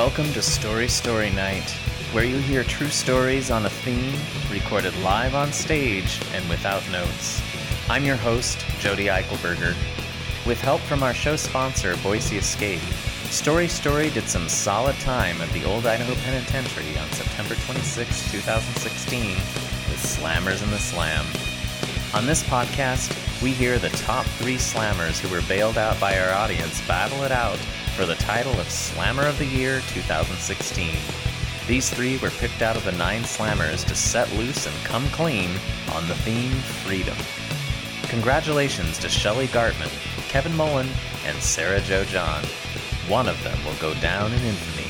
Welcome to Story Story Night, where you hear true stories on a theme, recorded live on stage and without notes. I'm your host, Jody Eichelberger. With help from our show sponsor, Boise Escape, Story Story did some solid time at the Old Idaho Penitentiary on September 26, 2016, with Slammers in the Slam. On this podcast, we hear the top three slammers who were bailed out by our audience battle it out for the title of Slammer of the Year 2016. These three were picked out of the 9 slammers to set loose and come clean on the theme freedom. Congratulations to Shelley Gartman, Kevin Mullen, and Sarah Jo John. One of them will go down in infamy.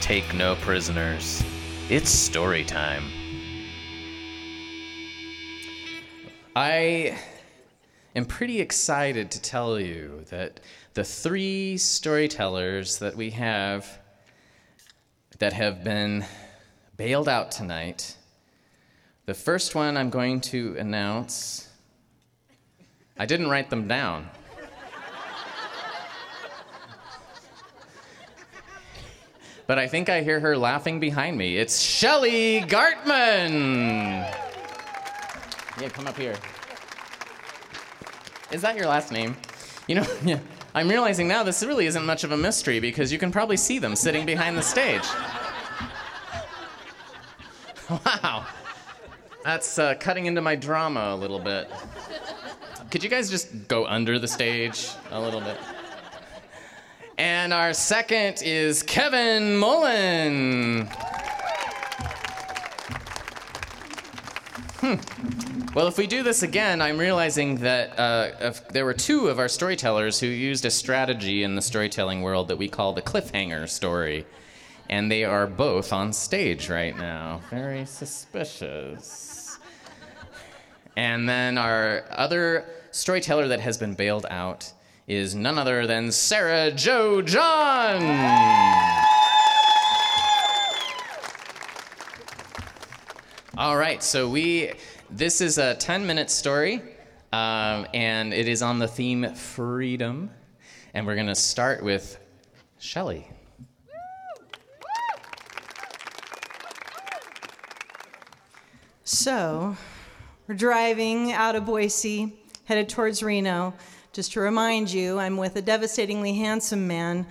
Take no prisoners. It's story time. I am pretty excited to tell you that the 3 storytellers that we have that have been bailed out tonight. The first one I'm going to announce, I didn't write them down. But I think I hear her laughing behind me. It's Shelley Gartman. Yeah, come up here. Is that your last name? You know, yeah. I'm realizing now this really isn't much of a mystery because you can probably see them sitting behind the stage. Wow. That's cutting into my drama a little bit. Could you guys just go under the stage a little bit? And our second is Kevin Mullen. Well, if we do this again, I'm realizing that there were 2 of our storytellers who used a strategy in the storytelling world that we call the cliffhanger story, and they are both on stage right now. Very suspicious. And then our other storyteller that has been bailed out is none other than Sarah Jo John. All right, so this is a 10-minute story, and it is on the theme freedom. And we're going to start with Shelley. So we're driving out of Boise, headed towards Reno. Just to remind you, I'm with a devastatingly handsome man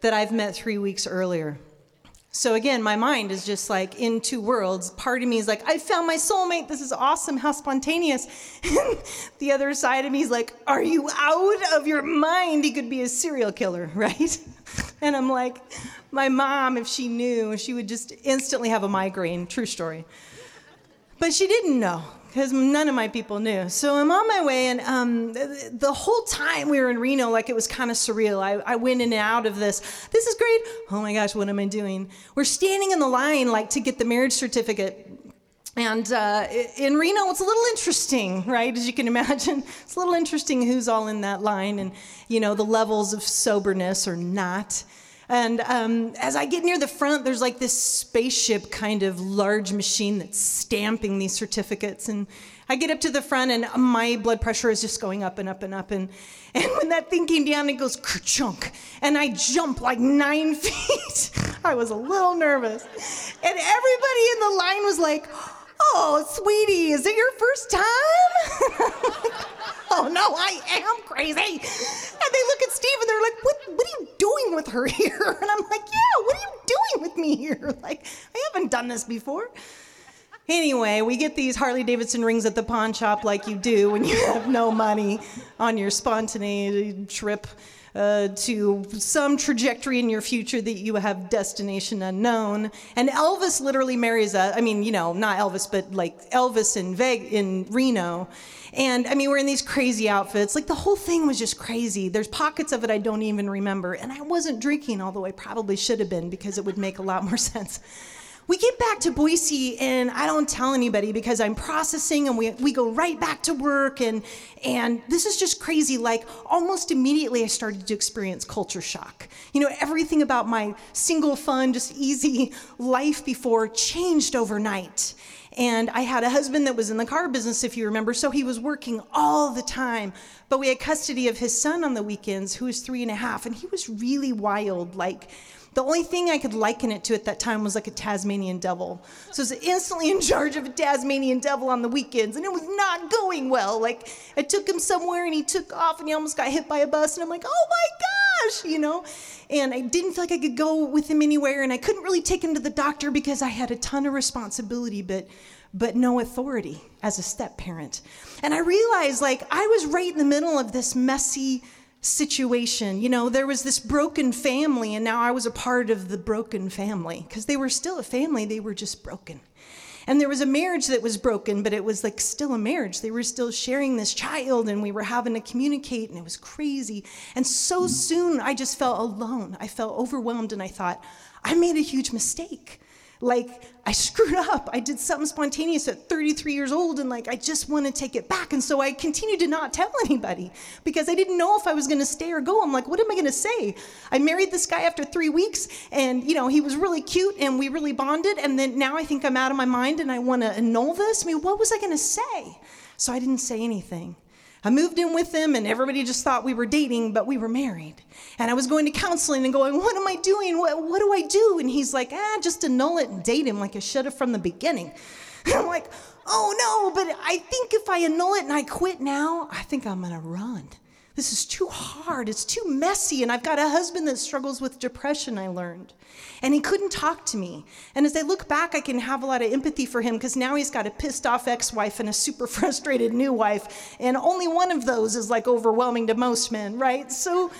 that I've met 3 weeks earlier. So again, my mind is just like in 2 worlds. Part of me is like, I found my soulmate. This is awesome. How spontaneous. The other side of me is like, are you out of your mind? He could be a serial killer, right? And I'm like, my mom, if she knew, she would just instantly have a migraine. True story. But she didn't know because none of my people knew. So I'm on my way, and the whole time we were in Reno, like, it was kind of surreal. I went in and out of this. This is great. Oh my gosh, what am I doing? We're standing in the line, like, to get the marriage certificate. And in Reno, it's a little interesting, right? As you can imagine, it's a little interesting who's all in that line and, you know, the levels of soberness or not. And as I get near the front, there's like this spaceship kind of large machine that's stamping these certificates. And I get up to the front, and my blood pressure is just going up and up and up. And when that thing came down, it goes kerchunk. And I jump like 9 feet. I was a little nervous. And everybody in the line was like, oh, sweetie, is it your first time? Oh, no, I am crazy. And they look at Steve, and they're like, what are you doing with her here? And I'm like, yeah, what are you doing with me here? Like, I haven't done this before. Anyway, we get these Harley-Davidson rings at the pawn shop like you do when you have no money on your spontaneity trip to some trajectory in your future that you have destination unknown. And Elvis literally marries not Elvis, but like Elvis in Reno. And I mean, we're in these crazy outfits. Like, the whole thing was just crazy. There's pockets of it I don't even remember. And I wasn't drinking, although I probably should have been, because it would make a lot more sense. We get back to Boise, and I don't tell anybody because I'm processing, and we go right back to work, and this is just crazy. Like, almost immediately I started to experience culture shock. You know, everything about my single, fun, just easy life before changed overnight. And I had a husband that was in the car business, if you remember, so he was working all the time. But we had custody of his son on the weekends, who was 3.5, and he was really wild. Like, The only thing I could liken it to at that time was like a Tasmanian devil. So I was instantly in charge of a Tasmanian devil on the weekends, and it was not going well. Like, I took him somewhere, and he took off, and he almost got hit by a bus, and I'm like, oh my gosh, you know? And I didn't feel like I could go with him anywhere, and I couldn't really take him to the doctor because I had a ton of responsibility, but no authority as a step-parent. And I realized, like, I was right in the middle of this messy situation. You know, there was this broken family, and now I was a part of the broken family, because they were still a family, they were just broken. And there was a marriage that was broken, but it was like still a marriage. They were still sharing this child, and we were having to communicate, and it was crazy. And so soon I just felt alone. I felt overwhelmed, and I thought, I made a huge mistake. Like, I screwed up. I did something spontaneous at 33 years old, and like, I just want to take it back. And so I continued to not tell anybody because I didn't know if I was going to stay or go. I'm like, what am I going to say? I married this guy after 3 weeks, and you know, he was really cute, and we really bonded. And then now I think I'm out of my mind, and I want to annul this. I mean, what was I going to say? So I didn't say anything. I moved in with them, and everybody just thought we were dating, but we were married. And I was going to counseling and going, what am I doing? What do I do? And he's like, just annul it and date him like I should have from the beginning. And I'm like, oh no, but I think if I annul it and I quit now, I think I'm going to run. This is too hard. It's too messy. And I've got a husband that struggles with depression, I learned. And he couldn't talk to me. And as I look back, I can have a lot of empathy for him, because now he's got a pissed off ex-wife and a super frustrated new wife. And only one of those is like overwhelming to most men, right? So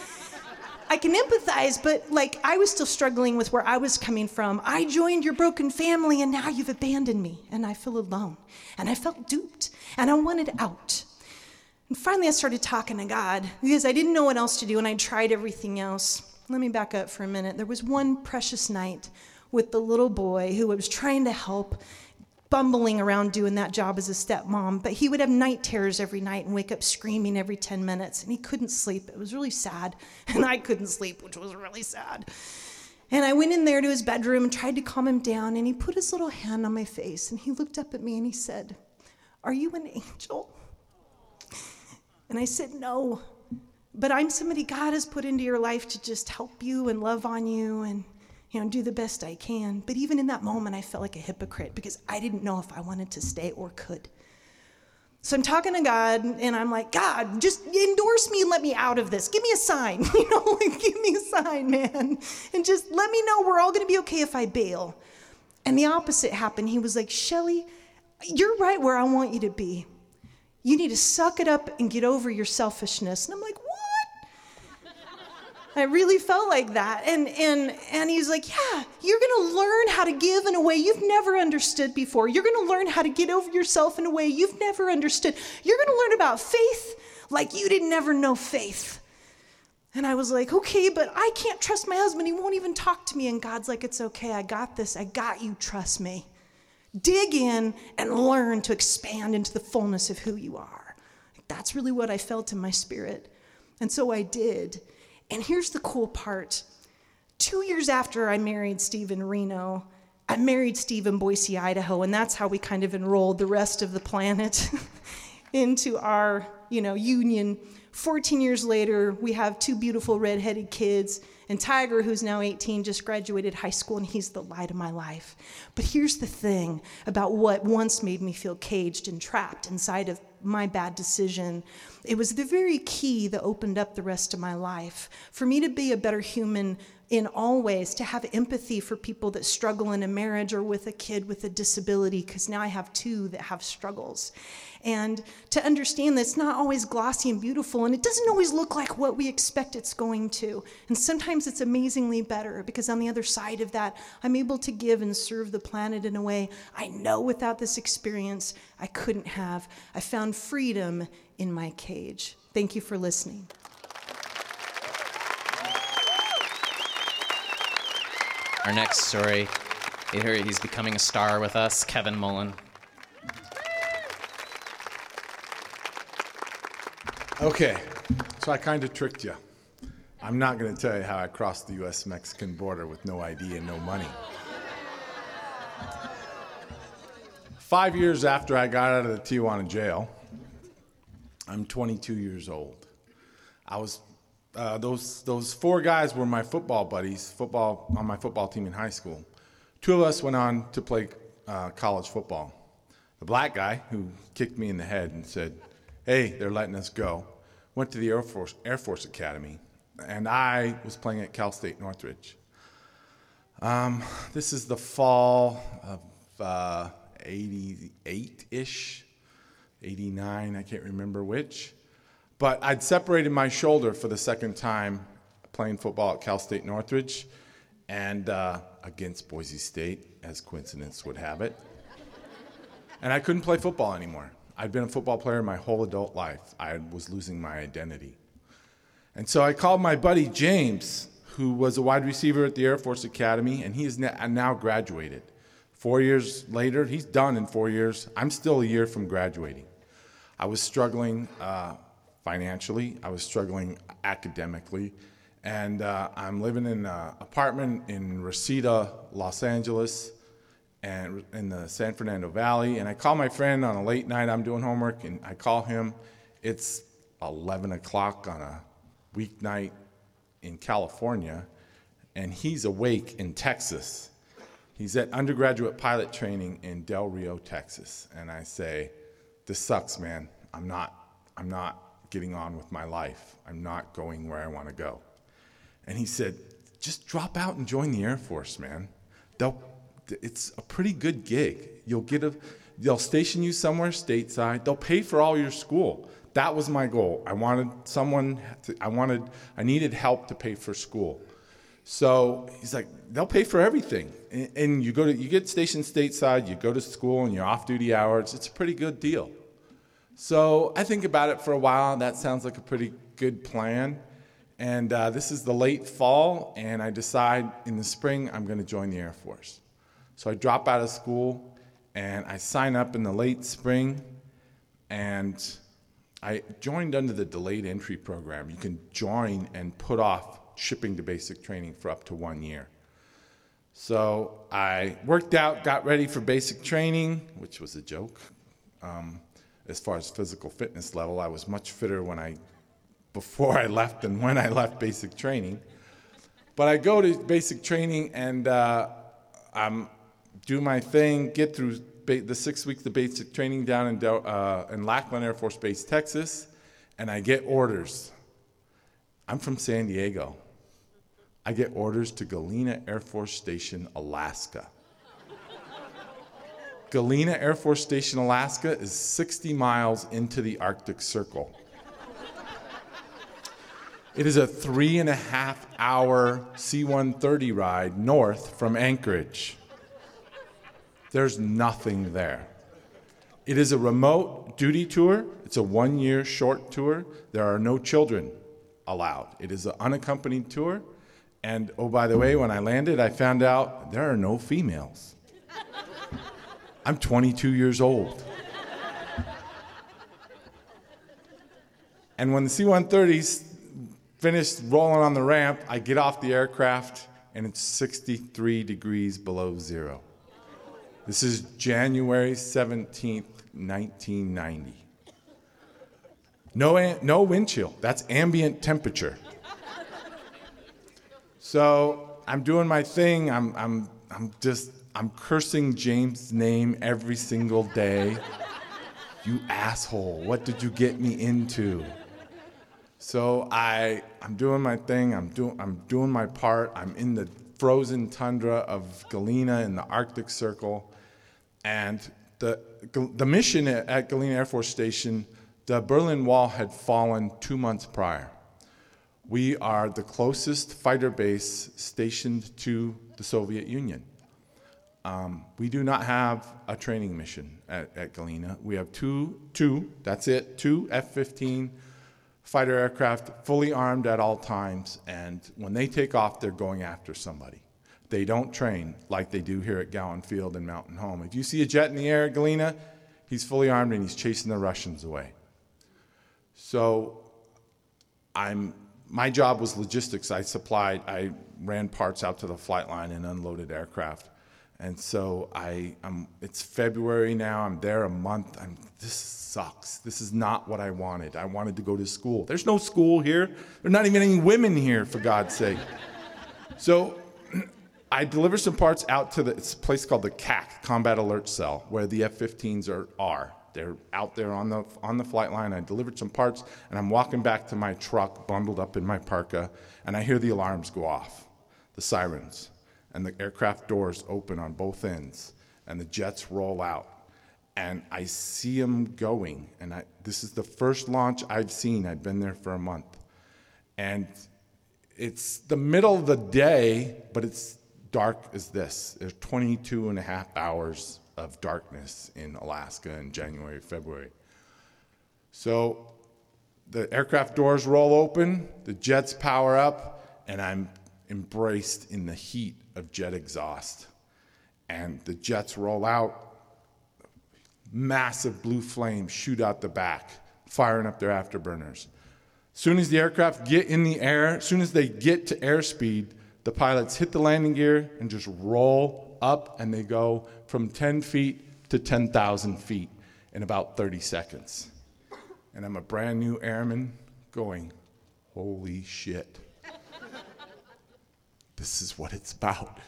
I can empathize, but like, I was still struggling with where I was coming from. I joined your broken family, and now you've abandoned me. And I feel alone. And I felt duped. And I wanted out. And finally, I started talking to God, because I didn't know what else to do, and I tried everything else. Let me back up for a minute. There was one precious night with the little boy who was trying to help, bumbling around doing that job as a stepmom, but he would have night terrors every night and wake up screaming every 10 minutes, and he couldn't sleep. It was really sad, and I couldn't sleep, which was really sad. And I went in there to his bedroom and tried to calm him down, and he put his little hand on my face, and he looked up at me, and he said, "Are you an angel?" And I said, "No, but I'm somebody God has put into your life to just help you and love on you and, you know, do the best I can." But even in that moment, I felt like a hypocrite, because I didn't know if I wanted to stay or could. So I'm talking to God, and I'm like, "God, just endorse me and let me out of this. Give me a sign, you know, like, give me a sign, man. And just let me know we're all going to be okay if I bail." And the opposite happened. He was like, "Shelley, you're right where I want you to be. You need to suck it up and get over your selfishness." And I'm like, "What?" I really felt like that. And he's like, "Yeah, you're going to learn how to give in a way you've never understood before. You're going to learn how to get over yourself in a way you've never understood. You're going to learn about faith like you didn't ever know faith." And I was like, "Okay, but I can't trust my husband. He won't even talk to me." And God's like, "It's okay. I got this. I got you. Trust me. Dig in and learn to expand into the fullness of who you are." That's really what I felt in my spirit. And so I did. And here's the cool part. 2 years after I married Steve in Reno, I married Steve in Boise, Idaho, and that's how we kind of enrolled the rest of the planet into our, you know, union. 14 years later, we have two beautiful redheaded kids, and Tiger, who's now 18, just graduated high school, and he's the light of my life. But here's the thing about what once made me feel caged and trapped inside of my bad decision. It was the very key that opened up the rest of my life. For me to be a better human in all ways, to have empathy for people that struggle in a marriage or with a kid with a disability, because now I have two that have struggles. And to understand that it's not always glossy and beautiful, and it doesn't always look like what we expect it's going to. And sometimes it's amazingly better, because on the other side of that, I'm able to give and serve the planet in a way I know without this experience I couldn't have. I found freedom in my cage. Thank you for listening. Our next story, he's becoming a star with us, Kevin Mullen. Okay, so I kind of tricked you. I'm not going to tell you how I crossed the U.S.-Mexican border with no ID and no money. 5 years after I got out of the Tijuana jail, I'm 22 years old. I was those four guys were my football buddies, football on my football team in high school. Two of us went on to play college football. The black guy who kicked me in the head and said, "Hey, they're letting us go," went to the Air Force Academy, and I was playing at Cal State Northridge. This is the fall of 88-ish, 89, I can't remember which. But I'd separated my shoulder for the second time playing football at Cal State Northridge and against Boise State, as coincidence would have it. And I couldn't play football anymore. I'd been a football player my whole adult life. I was losing my identity. And so I called my buddy James, who was a wide receiver at the Air Force Academy, and he is now graduated. 4 years later, he's done in 4 years. I'm still a year from graduating. I was struggling financially. I was struggling academically. And I'm living in an apartment in Reseda, Los Angeles, and in the San Fernando Valley. And I call my friend on a late night. I'm doing homework, and I call him. It's 11 o'clock on a weeknight in California, and he's awake in Texas. He's at undergraduate pilot training in Del Rio, Texas. And I say, "This sucks, man. I'm not getting on with my life. I'm not going where I want to go." And he said, "Just drop out and join the Air Force, man. It's a pretty good gig. They'll station you somewhere stateside. They'll pay for all your school." That was my goal. I needed help to pay for school. So he's like, "They'll pay for everything. And you get stationed stateside, you go to school and you're off duty hours. It's a pretty good deal." So I think about it for a while. That sounds like a pretty good plan. And this is the late fall, and I decide in the spring I'm going to join the Air Force. So I drop out of school, and I sign up in the late spring, and I joined under the delayed entry program. You can join and put off shipping to basic training for up to 1 year. So I worked out, got ready for basic training, which was a joke. As far as physical fitness level, I was much fitter before I left than when I left basic training. But I go to basic training, and I'm do my thing, get through the 6 weeks of basic training down in Lackland Air Force Base, Texas, and I get orders. I'm from San Diego. I get orders to Galena Air Force Station, Alaska. Galena Air Force Station, Alaska is 60 miles into the Arctic Circle. It is a 3.5-hour C-130 ride north from Anchorage. There's nothing there. It is a remote duty tour. It's a 1-year short tour. There are no children allowed. It is an unaccompanied tour. And, oh, by the way, when I landed, I found out there are no females. I'm 22 years old. And when the C-130s finished rolling on the ramp, I get off the aircraft, and it's 63 degrees below zero. This is January 17th, 1990. No wind chill. That's ambient temperature. So I'm doing my thing. I'm cursing James' name every single day. "You asshole! What did you get me into?" So I'm doing my thing, I'm doing my part, I'm in the frozen tundra of Galena in the Arctic Circle, and the mission at Galena Air Force Station, the Berlin Wall had fallen 2 months prior. We are the closest fighter base stationed to the Soviet Union. We do not have a training mission at Galena. We have two F-15 fighter aircraft, fully armed at all times, and when they take off, they're going after somebody. They don't train like they do here at Gowen Field and Mountain Home. If you see a jet in the air at Galena, he's fully armed and he's chasing the Russians away. So my job was logistics. I ran parts out to the flight line and unloaded aircraft. And so it's February now, I'm there a month, this sucks. This is not what I wanted. I wanted to go to school. There's no school here. There's not even any women here, for God's sake. So I deliver some parts out to it's a place called the CAC, Combat Alert Cell, where the F-15s are. They're out there on the flight line. I delivered some parts, and I'm walking back to my truck, bundled up in my parka, and I hear the alarms go off, the sirens, and the aircraft doors open on both ends, and the jets roll out. And I see them going, and this is the first launch I've seen. I've been there for a month. And it's the middle of the day, but it's dark as this. There's 22 and a half hours of darkness in Alaska in January, February. So the aircraft doors roll open, the jets power up, and I'm embraced in the heat of jet exhaust. And the jets roll out, massive blue flames shoot out the back, firing up their afterburners. Soon as the aircraft get in the air, soon as they get to airspeed, the pilots hit the landing gear and just roll up, and they go from 10 feet to 10,000 feet in about 30 seconds. And I'm a brand new airman going, holy shit. This is what it's about.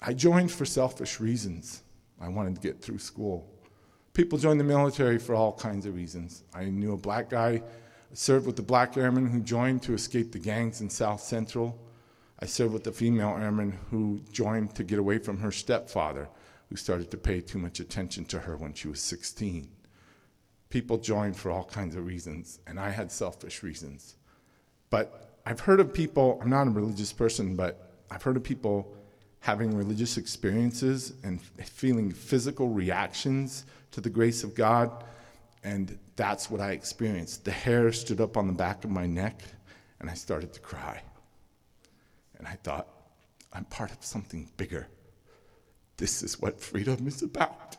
I joined for selfish reasons. I wanted to get through school. People join the military for all kinds of reasons. I knew a black guy, served with the black airmen who joined to escape the gangs in South Central. I served with a female airman who joined to get away from her stepfather, who started to pay too much attention to her when she was 16. People joined for all kinds of reasons, and I had selfish reasons. But I've heard of people, I'm not a religious person, but I've heard of people having religious experiences and feeling physical reactions to the grace of God, and that's what I experienced. The hair stood up on the back of my neck, and I started to cry. And I thought, I'm part of something bigger. This is what freedom is about.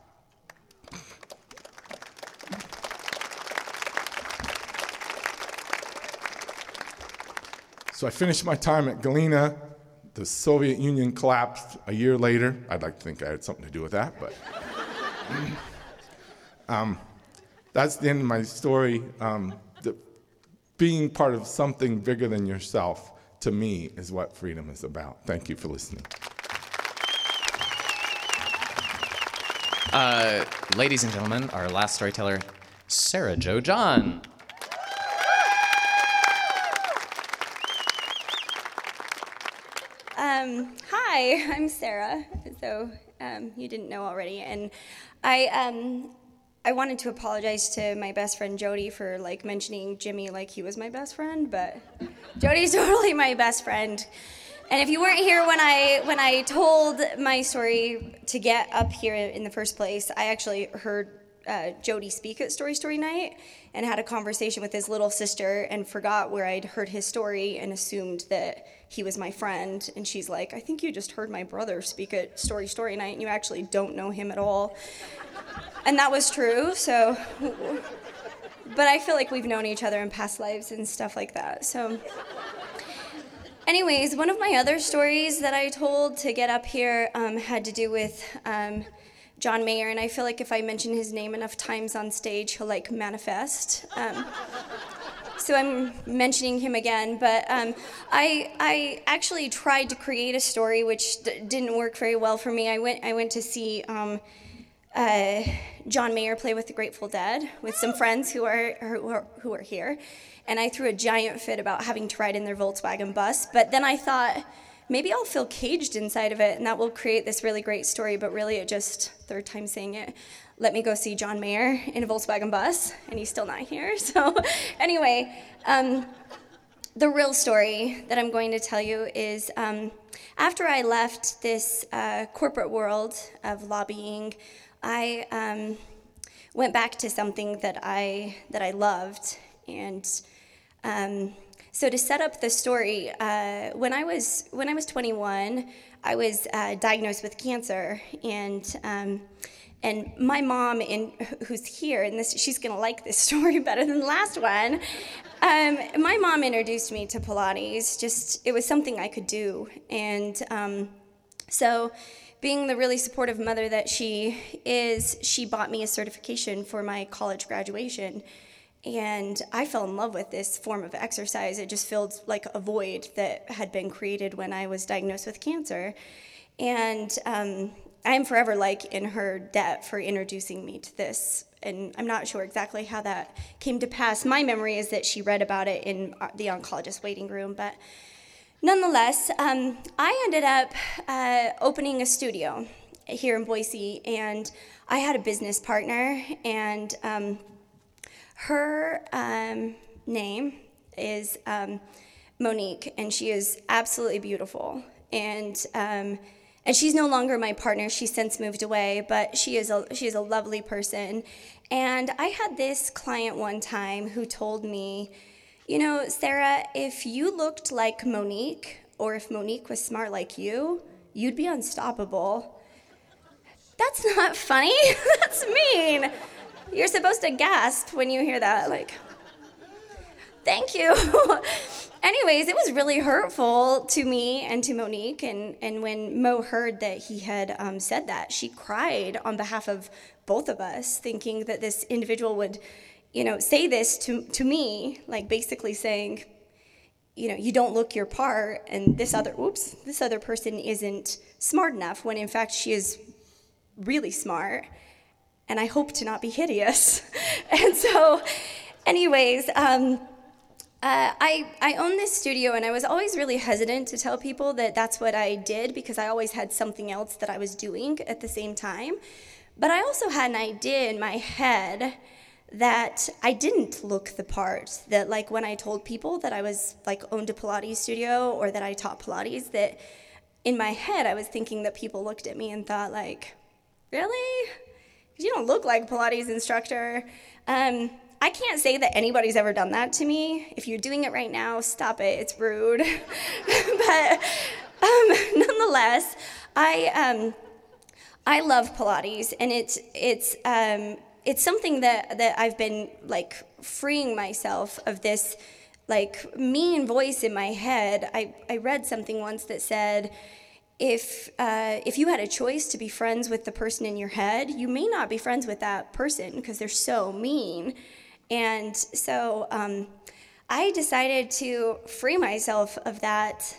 So I finished my time at Galena. The Soviet Union collapsed a year later. I'd like to think I had something to do with that, but. That's the end of my story. Being part of something bigger than yourself, to me, is what freedom is about. Thank you for listening. Ladies and gentlemen, our last storyteller, Sarah Jo John. Hi, I'm Sarah, so you didn't know already. And I wanted to apologize to my best friend Jody for mentioning Jimmy like he was my best friend, but Jody's totally my best friend. And if you weren't here when I told my story to get up here in the first place, I actually heard Jody speak at Story Story Night and had a conversation with his little sister and forgot where I'd heard his story and assumed that he was my friend. And she's like, I think you just heard my brother speak at Story Story Night and you actually don't know him at all. And that was true, so, but I feel like we've known each other in past lives and stuff like that, so. Anyways, one of my other stories that I told to get up here had to do with John Mayer, and I feel like if I mention his name enough times on stage, he'll manifest. So I'm mentioning him again, but I actually tried to create a story which didn't work very well for me. I went to see John Mayer play with the Grateful Dead with some friends who are here, and I threw a giant fit about having to ride in their Volkswagen bus. But then I thought maybe I'll feel caged inside of it, and that will create this really great story. But really, it just third time saying it. Let me go see John Mayer in a Volkswagen bus, and he's still not here. So, anyway, the real story that I'm going to tell you is after I left this corporate world of lobbying. I went back to something that I loved, and so to set up the story, when I was 21, I was diagnosed with cancer, and my mom, who's here, and this she's gonna like this story better than the last one. My mom introduced me to Pilates. It was something I could do, and so. being the really supportive mother that she is, she bought me a certification for my college graduation. And I fell in love with this form of exercise. It just filled like a void that had been created when I was diagnosed with cancer. And I'm forever like in her debt for introducing me to this. And I'm not sure exactly how that came to pass. My memory is that she read about it in the oncologist waiting room. But nonetheless, I ended up opening a studio here in Boise. And I had a business partner. And her name is Monique. And she is absolutely beautiful. And she's no longer my partner. She's since moved away, but she is a lovely person. And I had this client one time who told me, you know, Sarah, if you looked like Monique, or if Monique was smart like you, you'd be unstoppable. That's not funny. That's mean. You're supposed to gasp when you hear that. Like, thank you. Anyways, it was really hurtful to me and to Monique, and when Mo heard that he had said that, she cried on behalf of both of us, thinking that this individual would, you know, say this to me, like basically saying, you know, you don't look your part, and this other person isn't smart enough, when in fact she is really smart, and I hope to not be hideous. And so, anyways, I own this studio, and I was always really hesitant to tell people that that's what I did, because I always had something else that I was doing at the same time. But I also had an idea in my head that I didn't look the part, that like when I told people that I was like owned a Pilates studio or that I taught Pilates, that in my head I was thinking that people looked at me and thought like, really? You don't look like a Pilates instructor. I can't say that anybody's ever done that to me. If you're doing it right now, stop it. It's rude. But nonetheless, I love Pilates, and it's something that I've been like freeing myself of this like mean voice in my head. I read something once that said, if you had a choice to be friends with the person in your head, you may not be friends with that person because they're so mean. And so I decided to free myself of that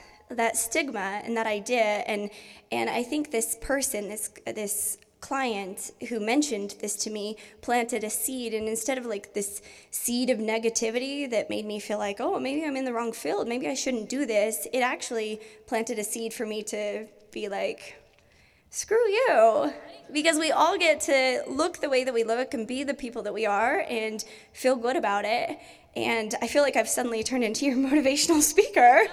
stigma and that idea. And I think this person, this client who mentioned this to me, planted a seed. And instead of like this seed of negativity that made me feel like, oh, maybe I'm in the wrong field, maybe I shouldn't do this, it actually planted a seed for me to be like, screw you, because we all get to look the way that we look and be the people that we are and feel good about it. And I feel like I've suddenly turned into your motivational speaker.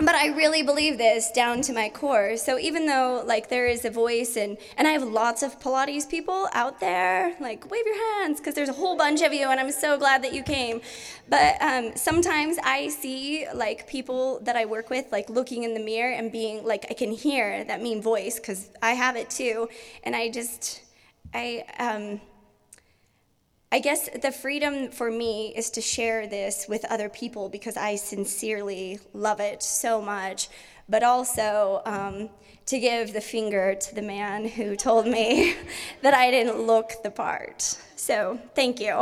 But I really believe this down to my core. So even though like there is a voice, and I have lots of Pilates people out there, like wave your hands because there's a whole bunch of you, and I'm so glad that you came. But sometimes I see like people that I work with like looking in the mirror and being like, I can hear that mean voice because I have it too. And I guess the freedom for me is to share this with other people because I sincerely love it so much, but also to give the finger to the man who told me that I didn't look the part. So thank you.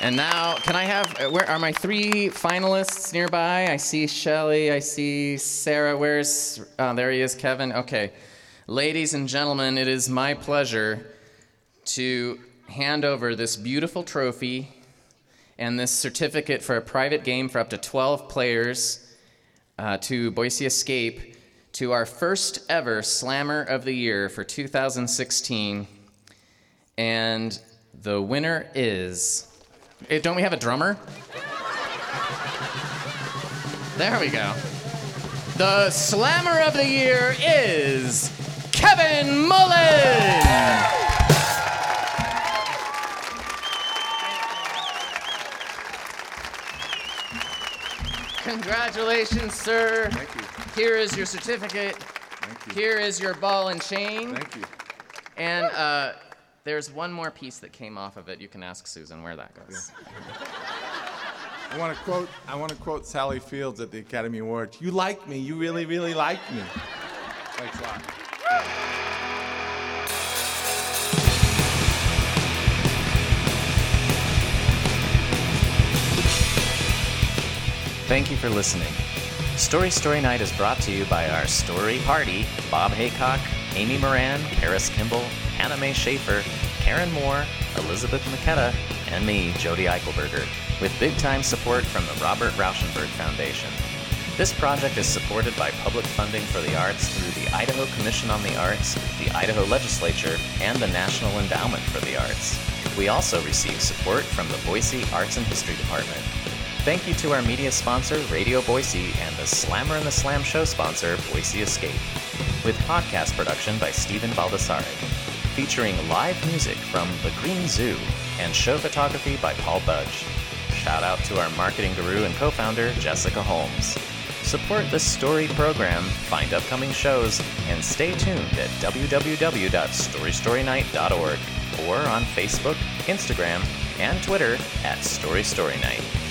And now, can I have, where are my three finalists nearby? I see Shelley, I see Sarah, there he is, Kevin, okay. Ladies and gentlemen, it is my pleasure to hand over this beautiful trophy and this certificate for a private game for up to 12 players to Boise Escape, to our first ever Slammer of the Year for 2016. And the winner is... Don't we have a drummer? There we go. The Slammer of the Year is... Kevin Mullen! Congratulations, sir. Thank you. Here is your certificate. Thank you. Here is your ball and chain. Thank you. And there's one more piece that came off of it. You can ask Susan where that goes. Yeah. I want to quote Sally Fields at the Academy Awards. You like me. You really, really like me. Thanks a lot. Thank you for listening. Story Story Night is brought to you by our story party, Bob Haycock, Amy Moran, Harris Kimball, Anna Mae Schaefer, Karen Moore, Elizabeth McKenna, and me, Jody Eichelberger, with big-time support from the Robert Rauschenberg Foundation. This project is supported by public funding for the arts through the Idaho Commission on the Arts, the Idaho Legislature, and the National Endowment for the Arts. We also receive support from the Boise Arts and History Department. Thank you to our media sponsor, Radio Boise, and the Slammer in the Slam show sponsor, Boise Escape, with podcast production by Stephen Baldessari, featuring live music from The Green Zoo and show photography by Paul Budge. Shout out to our marketing guru and co-founder, Jessica Holmes. Support this story program, find upcoming shows, and stay tuned at www.storystorynight.org or on Facebook, Instagram, and Twitter at Story Story Night.